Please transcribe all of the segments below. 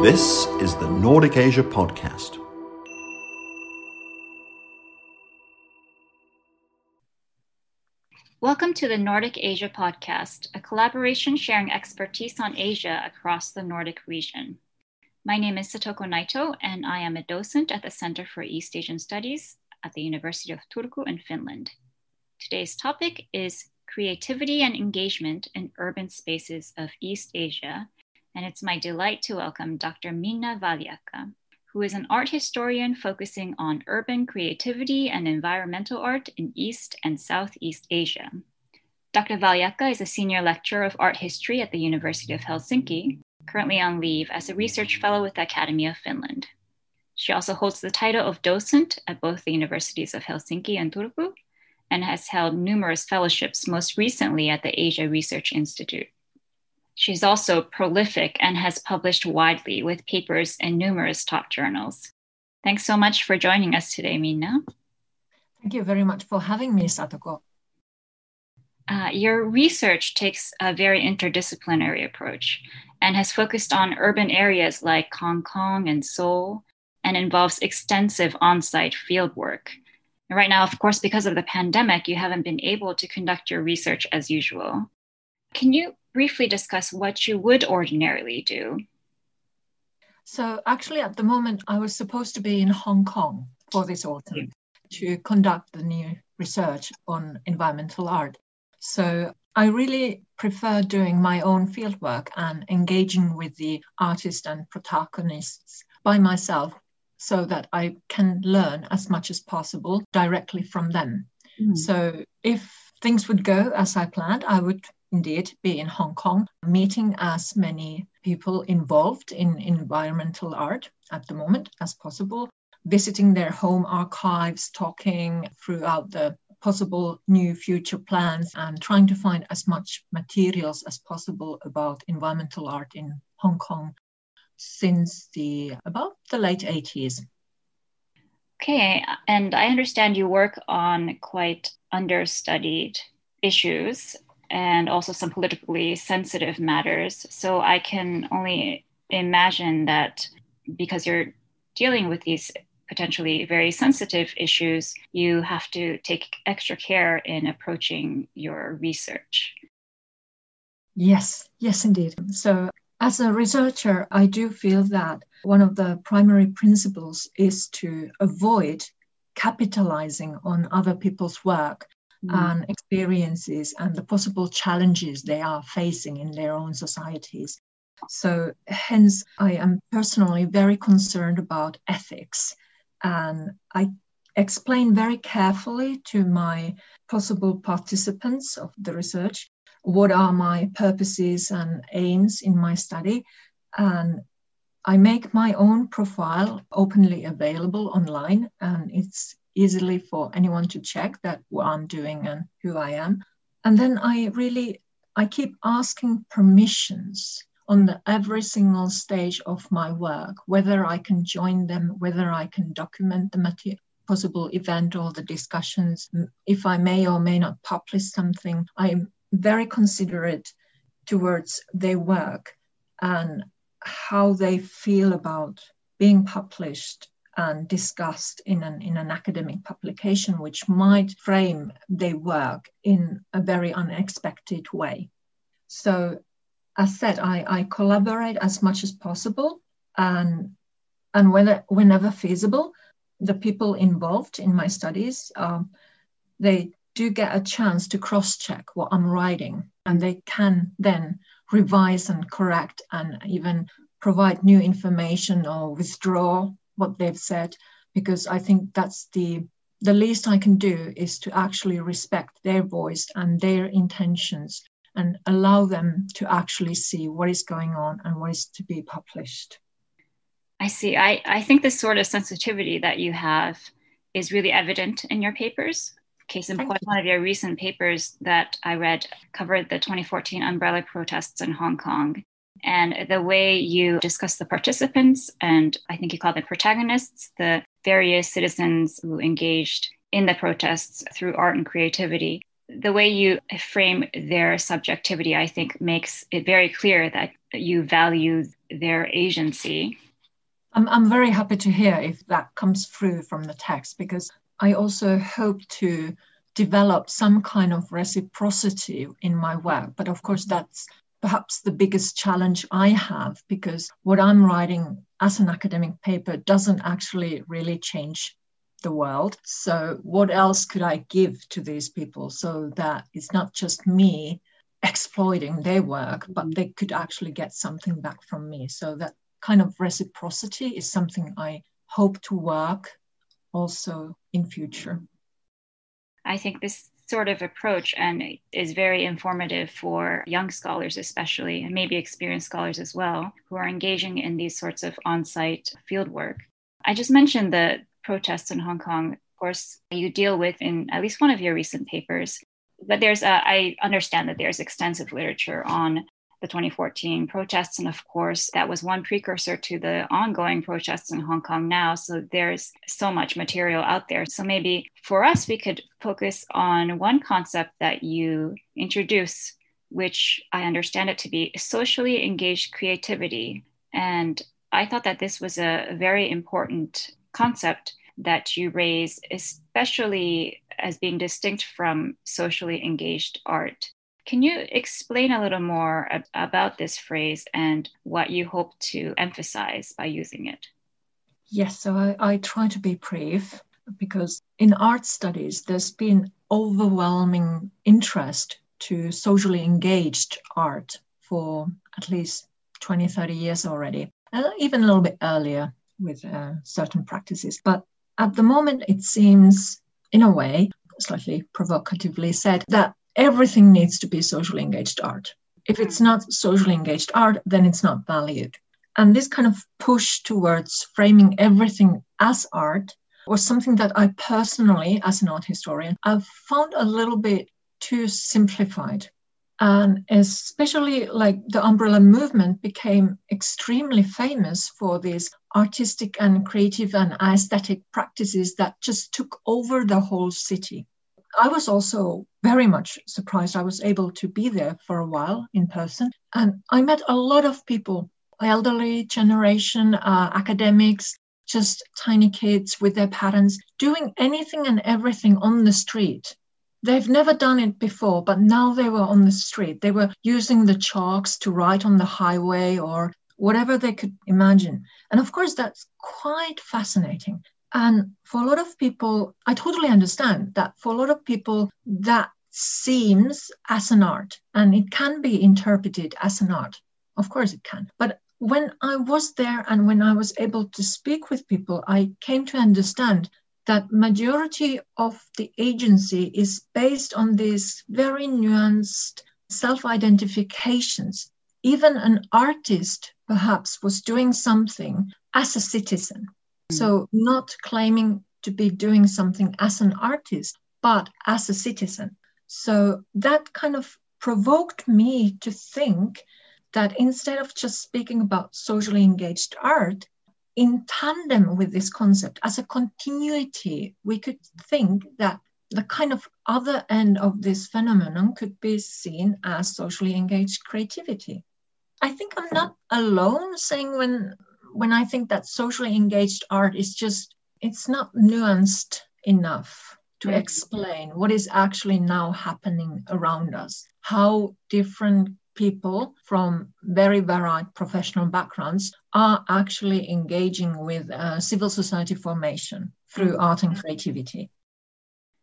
This is the Nordic Asia Podcast. Welcome to the Nordic Asia Podcast, a collaboration sharing expertise on Asia across the Nordic region. My name is Satoko Naito, and I am a docent at the Center for East Asian Studies at the University of Turku in Finland. Today's topic is creativity and engagement in urban spaces of East Asia, and it's my delight to welcome Dr. Minna Valjakka, who is an art historian focusing on urban creativity and environmental art in East and Southeast Asia. Dr. Valjakka is a senior lecturer of art history at the University of Helsinki, currently on leave as a research fellow with the Academy of Finland. She also holds the title of docent at both the Universities of Helsinki and Turku, and has held numerous fellowships, most recently at the Asia Research Institute. She's also prolific and has published widely with papers in numerous top journals. Thanks so much for joining us today, Minna. Thank you very much for having me, Satoko. Your research takes a very interdisciplinary approach and has focused on urban areas like Hong Kong and Seoul, and involves extensive on-site fieldwork. Right now, of course, because of the pandemic, you haven't been able to conduct your research as usual. Can you briefly discuss what you would ordinarily do? So actually, at the moment, I was supposed to be in Hong Kong for this autumn to conduct the new research on environmental art. So I really prefer doing my own fieldwork and engaging with the artists and protagonists by myself, so that I can learn as much as possible directly from them. So if things would go as I planned, I would indeed be in Hong Kong, meeting as many people involved in environmental art at the moment as possible, visiting their home archives, talking throughout the possible new future plans, and trying to find as much materials as possible about environmental art in Hong Kong since about the late 80s. Okay, and I understand you work on quite understudied issues and also some politically sensitive matters. So I can only imagine that because you're dealing with these potentially very sensitive issues, you have to take extra care in approaching your research. Yes, indeed. So as a researcher, I do feel that one of the primary principles is to avoid capitalizing on other people's work and experiences and the possible challenges they are facing in their own societies. So hence, I am personally very concerned about ethics. And I explain very carefully to my possible participants of the research what are my purposes and aims in my study. And I make my own profile openly available online, and it's easily for anyone to check that what I'm doing and who I am. And then I keep asking permissions on every single stage of my work, whether I can join them, whether I can document the possible event or the discussions, if I may or may not publish something. I'm very considerate towards their work and how they feel about being published and discussed in an academic publication, which might frame their work in a very unexpected way. So as said, I collaborate as much as possible, and whenever feasible, the people involved in my studies, they do get a chance to cross-check what I'm writing, and they can then revise and correct and even provide new information or withdraw what they've said, because I think that's the least I can do is to actually respect their voice and their intentions, and allow them to actually see what is going on and what is to be published. I see. I think this sort of sensitivity that you have is really evident in your papers. Case in point, one of your recent papers that I read covered the 2014 umbrella protests in Hong Kong. And the way you discuss the participants, and I think you call them protagonists, the various citizens who engaged in the protests through art and creativity, the way you frame their subjectivity, I think, makes it very clear that you value their agency. I'm very happy to hear if that comes through from the text, because I also hope to develop some kind of reciprocity in my work. But of course, that's perhaps the biggest challenge I have, because what I'm writing as an academic paper doesn't actually really change the world. So what else could I give to these people so that it's not just me exploiting their work, but they could actually get something back from me? So that kind of reciprocity is something I hope to work also in future. I think this sort of approach and is very informative for young scholars especially, and maybe experienced scholars as well, who are engaging in these sorts of on-site fieldwork. I just mentioned the protests in Hong Kong, of course, you deal with in at least one of your recent papers, but I understand that there's extensive literature on the 2014 protests. And of course, that was one precursor to the ongoing protests in Hong Kong now. So there's so much material out there. So maybe for us, we could focus on one concept that you introduce, which I understand it to be socially engaged creativity. And I thought that this was a very important concept that you raise, especially as being distinct from socially engaged art. Can you explain a little more about this phrase and what you hope to emphasize by using it? Yes, so I try to be brief, because in art studies, there's been overwhelming interest to socially engaged art for at least 20, 30 years already, and even a little bit earlier with certain practices. But at the moment, it seems, in a way, slightly provocatively said, that everything needs to be socially engaged art. If it's not socially engaged art, then it's not valued. And this kind of push towards framing everything as art was something that I personally, as an art historian, I've found a little bit too simplified. And especially like the Umbrella Movement became extremely famous for these artistic and creative and aesthetic practices that just took over the whole city. I was also very much surprised. I was able to be there for a while in person. And I met a lot of people, elderly generation, academics, just tiny kids with their parents, doing anything and everything on the street. They've never done it before, but now they were on the street. They were using the chalks to write on the highway or whatever they could imagine. And of course, that's quite fascinating. And for a lot of people, I totally understand that for a lot of people, that seems as an art and it can be interpreted as an art. Of course it can. But when I was there and when I was able to speak with people, I came to understand that majority of the agency is based on these very nuanced self-identifications. Even an artist perhaps was doing something as a citizen. So not claiming to be doing something as an artist, but as a citizen. So that kind of provoked me to think that instead of just speaking about socially engaged art, in tandem with this concept, as a continuity, we could think that the kind of other end of this phenomenon could be seen as socially engaged creativity. I think I'm not alone saying when I think that socially engaged art is just, it's not nuanced enough to explain what is actually now happening around us, how different people from very varied professional backgrounds are actually engaging with civil society formation through art and creativity.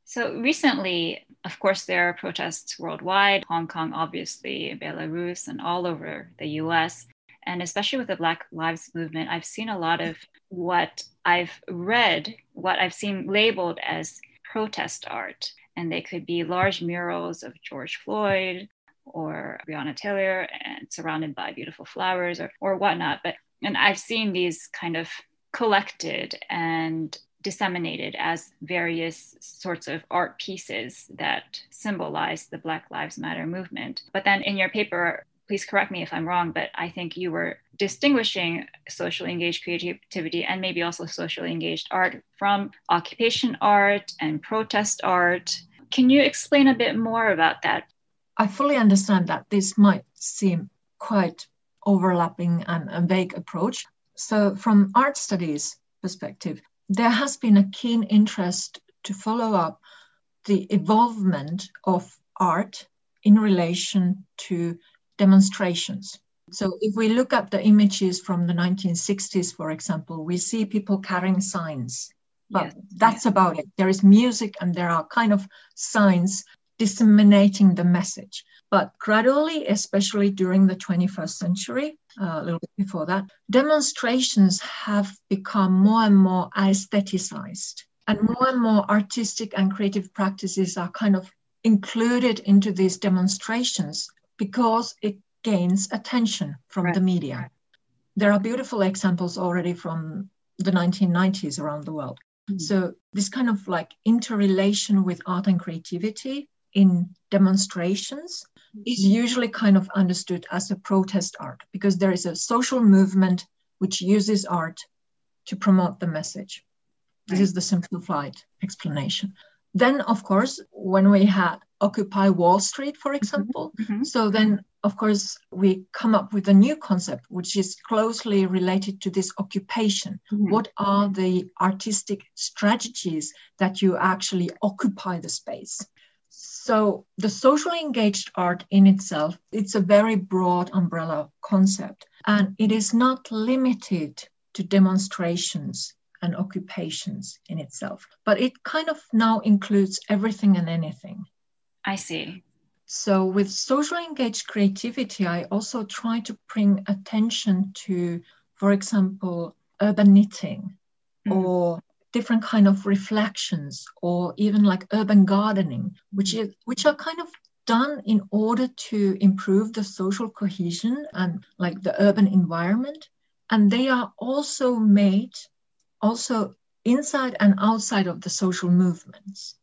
So recently, of course, there are protests worldwide, Hong Kong, obviously, Belarus, and all over the US. And especially with the Black Lives Movement, I've seen a lot of what I've read, what I've seen labeled as protest art. And they could be large murals of George Floyd or Breonna Taylor and surrounded by beautiful flowers or whatnot. And I've seen these kind of collected and disseminated as various sorts of art pieces that symbolize the Black Lives Matter movement. But then in your paper, please correct me if I'm wrong, but I think you were distinguishing socially engaged creativity and maybe also socially engaged art from occupation art and protest art, Can you explain a bit more about that? I fully understand that this might seem quite overlapping and a vague approach. So from art studies perspective, there has been a keen interest to follow up the evolvement of art in relation to demonstrations. So if we look at the images from the 1960s, for example, we see people carrying signs, but that's about it. There is music and there are kind of signs disseminating the message. But gradually, especially during the 21st century, a little bit before that, demonstrations have become more and more aestheticized, and more artistic and creative practices are kind of included into these demonstrations because it gains attention from the media. There are beautiful examples already from the 1990s around the world. Mm-hmm. So this kind of like interrelation with art and creativity in demonstrations is usually kind of understood as a protest art because there is a social movement which uses art to promote the message. This is the simplified explanation. Then, of course, when we had Occupy Wall Street, for example, so then, of course, we come up with a new concept, which is closely related to this occupation. What are the artistic strategies that you actually occupy the space? So the socially engaged art in itself, it's a very broad umbrella concept, and it is not limited to demonstrations and occupations in itself. But it kind of now includes everything and anything. I see. So with socially engaged creativity, I also try to bring attention to, for example, urban knitting or different kind of reflections or even like urban gardening, which are kind of done in order to improve the social cohesion and like the urban environment. And they are also made inside and outside of the social movements.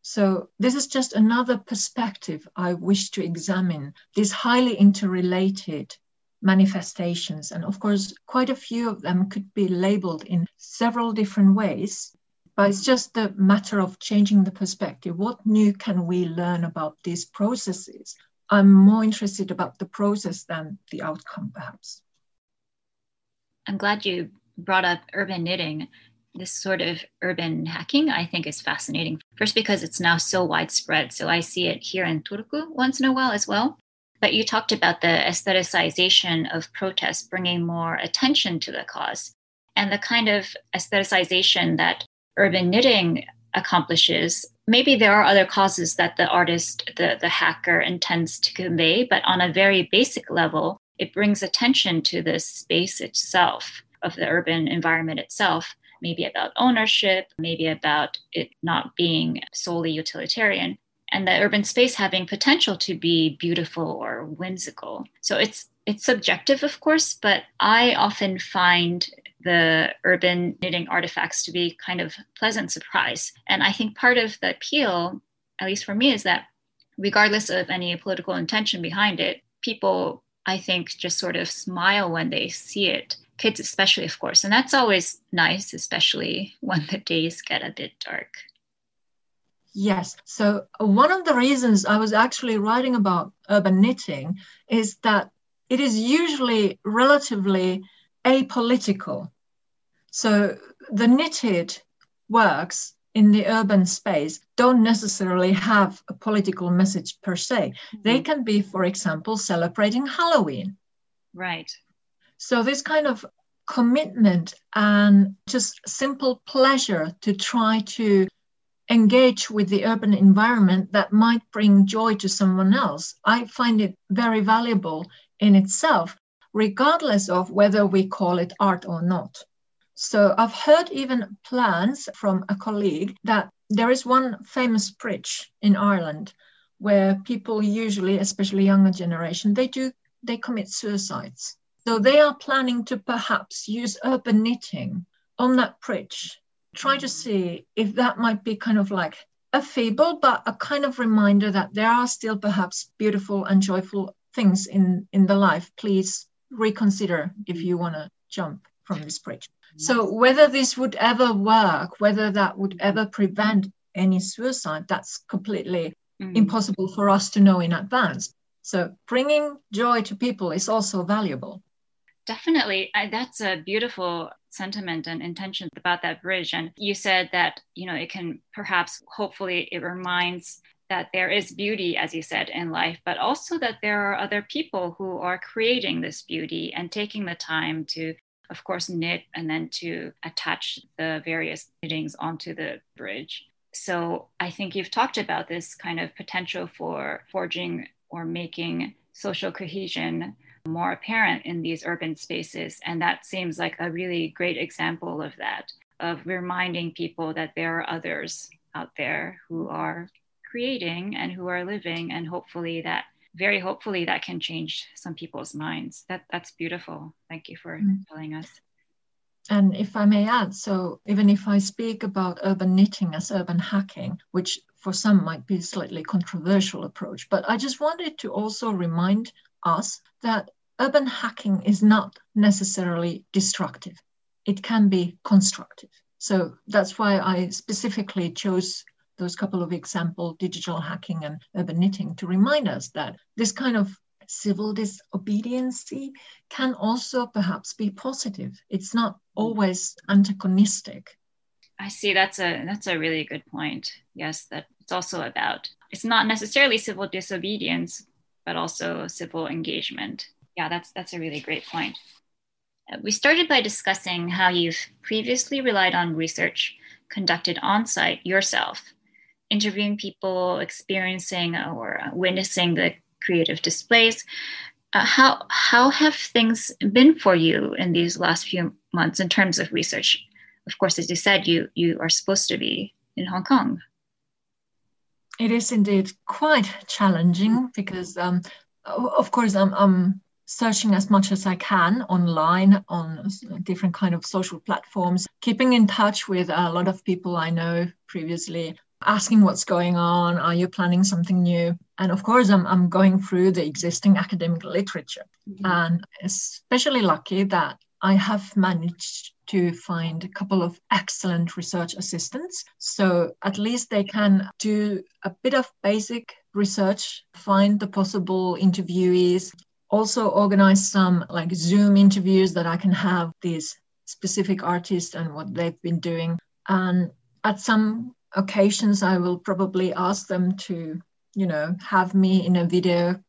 So this is just another perspective I wish to examine, these highly interrelated manifestations. And of course, quite a few of them could be labeled in several different ways, but it's just the matter of changing the perspective. What new can we learn about these processes? I'm more interested about the process than the outcome, perhaps. I'm glad you brought up urban knitting. This sort of urban hacking, I think, is fascinating. First, because it's now so widespread. So I see it here in Turku once in a while as well. But you talked about the aestheticization of protests, bringing more attention to the cause. And the kind of aestheticization that urban knitting accomplishes, maybe there are other causes that the artist, the hacker, intends to convey. But on a very basic level, it brings attention to the space itself, of the urban environment itself, maybe about ownership, maybe about it not being solely utilitarian, and the urban space having potential to be beautiful or whimsical. So it's subjective, of course, but I often find the urban knitting artifacts to be kind of pleasant surprise. And I think part of the appeal, at least for me, is that regardless of any political intention behind it, people, I think, just sort of smile when they see it. Kids especially, of course. And that's always nice, especially when the days get a bit dark. Yes. So one of the reasons I was actually writing about urban knitting is that it is usually relatively apolitical. So the knitted works in the urban space don't necessarily have a political message per se. They can be, for example, celebrating Halloween. Right. So this kind of commitment and just simple pleasure to try to engage with the urban environment that might bring joy to someone else, I find it very valuable in itself, regardless of whether we call it art or not. So I've heard even plans from a colleague that there is one famous bridge in Ireland where people usually, especially younger generation, they commit suicides. So they are planning to perhaps use urban knitting on that bridge. Try to see if that might be kind of like a fable, but a kind of reminder that there are still perhaps beautiful and joyful things in the life. Please reconsider if you want to jump from this bridge. So whether this would ever work, whether that would ever prevent any suicide, that's completely impossible for us to know in advance. So bringing joy to people is also valuable. Definitely. That's a beautiful sentiment and intention about that bridge. And you said that, you know, it can perhaps, hopefully it reminds that there is beauty, as you said, in life, but also that there are other people who are creating this beauty and taking the time to, of course, knit and then to attach the various knittings onto the bridge. So I think you've talked about this kind of potential for forging or making social cohesion more apparent in these urban spaces. And that seems like a really great example of that, of reminding people that there are others out there who are creating and who are living. And hopefully that, very hopefully that can change some people's minds. That's beautiful. Thank you for telling us. And if I may add, so even if I speak about urban knitting as urban hacking, which for some might be a slightly controversial approach, but I just wanted to also remind us that urban hacking is not necessarily destructive. It can be constructive. So that's why I specifically chose those couple of examples, digital hacking and urban knitting, to remind us that this kind of civil disobedience can also perhaps be positive. It's not always antagonistic. I see. That's a really good point. Yes, that it's also about, it's not necessarily civil disobedience, but also civil engagement. Yeah, that's a really great point. We started by discussing how you've previously relied on research conducted on-site yourself, interviewing people, experiencing or witnessing the creative displays. How have things been for you in these last few months in terms of research? Of course, as you said, you are supposed to be in Hong Kong. It is indeed quite challenging because, of course, I'm searching as much as I can online on different kind of social platforms, keeping in touch with a lot of people I know previously, asking what's going on, are you planning something new? And of course, I'm going through the existing academic literature. Mm-hmm. And especially lucky that I have managed to find a couple of excellent research assistants. So at least they can do a bit of basic research, find the possible interviewees, also organize some like Zoom interviews that I can have these specific artists and what they've been doing. And at some occasions, I will probably ask them to, you know, have me in a video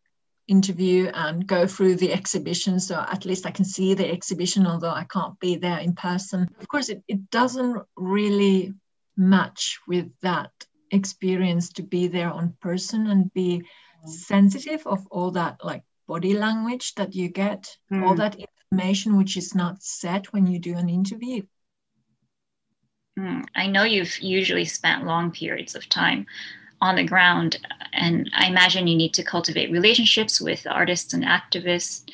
interview and go through the exhibition, so at least I can see the exhibition, although I can't be there in person. Of course, it doesn't really match with that experience to be there on person and be sensitive of all that like body language that you get, all that information which is not said when you do an interview. I know you've usually spent long periods of time on the ground, and I imagine you need to cultivate relationships with artists and activists,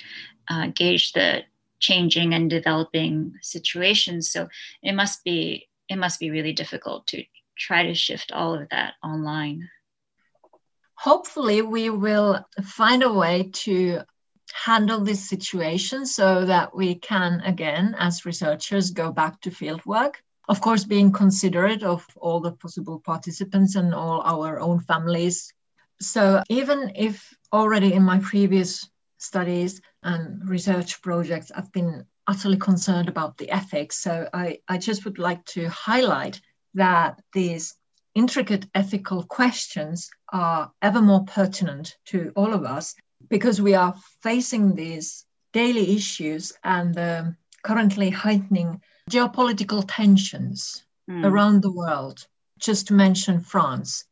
gauge the changing and developing situations. So it must be really difficult to try to shift all of that online. Hopefully we will find a way to handle this situation so that we can, again, as researchers, go back to fieldwork. Of course, being considerate of all the possible participants and all our own families. So even if already in my previous studies and research projects, I've been utterly concerned about the ethics. So I just would like to highlight that these intricate ethical questions are ever more pertinent to all of us because we are facing these daily issues and the currently heightening geopolitical tensions around the world, just to mention France,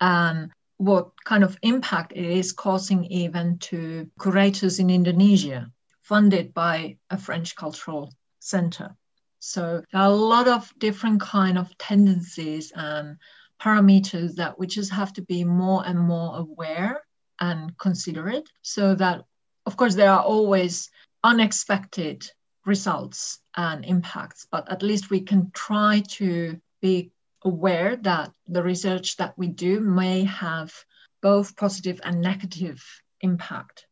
and what kind of impact it is causing even to curators in Indonesia, funded by a French cultural center. So there are a lot of different kind of tendencies and parameters that we just have to be more and more aware and considerate, so that, of course, there are always unexpected results and impacts, but at least we can try to be aware that the research that we do may have both positive and negative impact.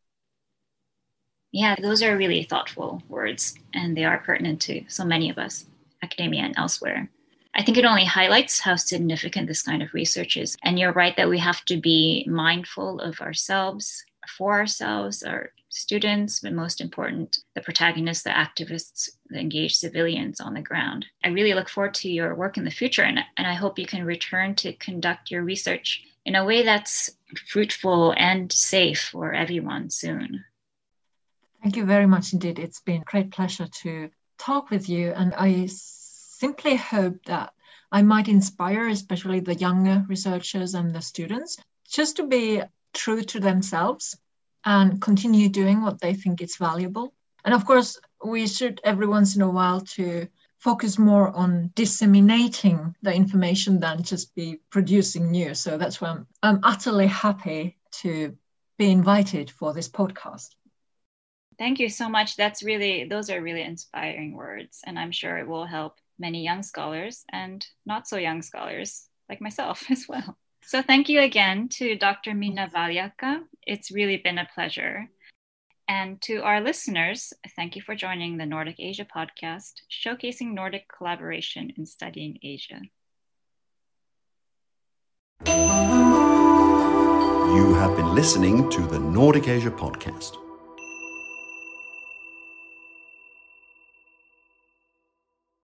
Yeah, those are really thoughtful words, and they are pertinent to so many of us, academia and elsewhere. I think it only highlights how significant this kind of research is. And you're right that we have to be mindful of ourselves, for ourselves, our students, but most important, the protagonists, the activists, the engaged civilians on the ground. I really look forward to your work in the future, and I hope you can return to conduct your research in a way that's fruitful and safe for everyone soon. Thank you very much indeed. It's been a great pleasure to talk with you, and I simply hope that I might inspire especially the younger researchers and the students just to be true to themselves and continue doing what they think is valuable. And of course, we should every once in a while to focus more on disseminating the information than just be producing news. So that's why I'm utterly happy to be invited for this podcast. Thank you so much. Those are really inspiring words, and I'm sure it will help many young scholars and not so young scholars like myself as well. So thank you again to Dr. Minna Valjakka. It's really been a pleasure. And to our listeners, thank you for joining the Nordic Asia podcast, showcasing Nordic collaboration in studying Asia. You have been listening to the Nordic Asia podcast.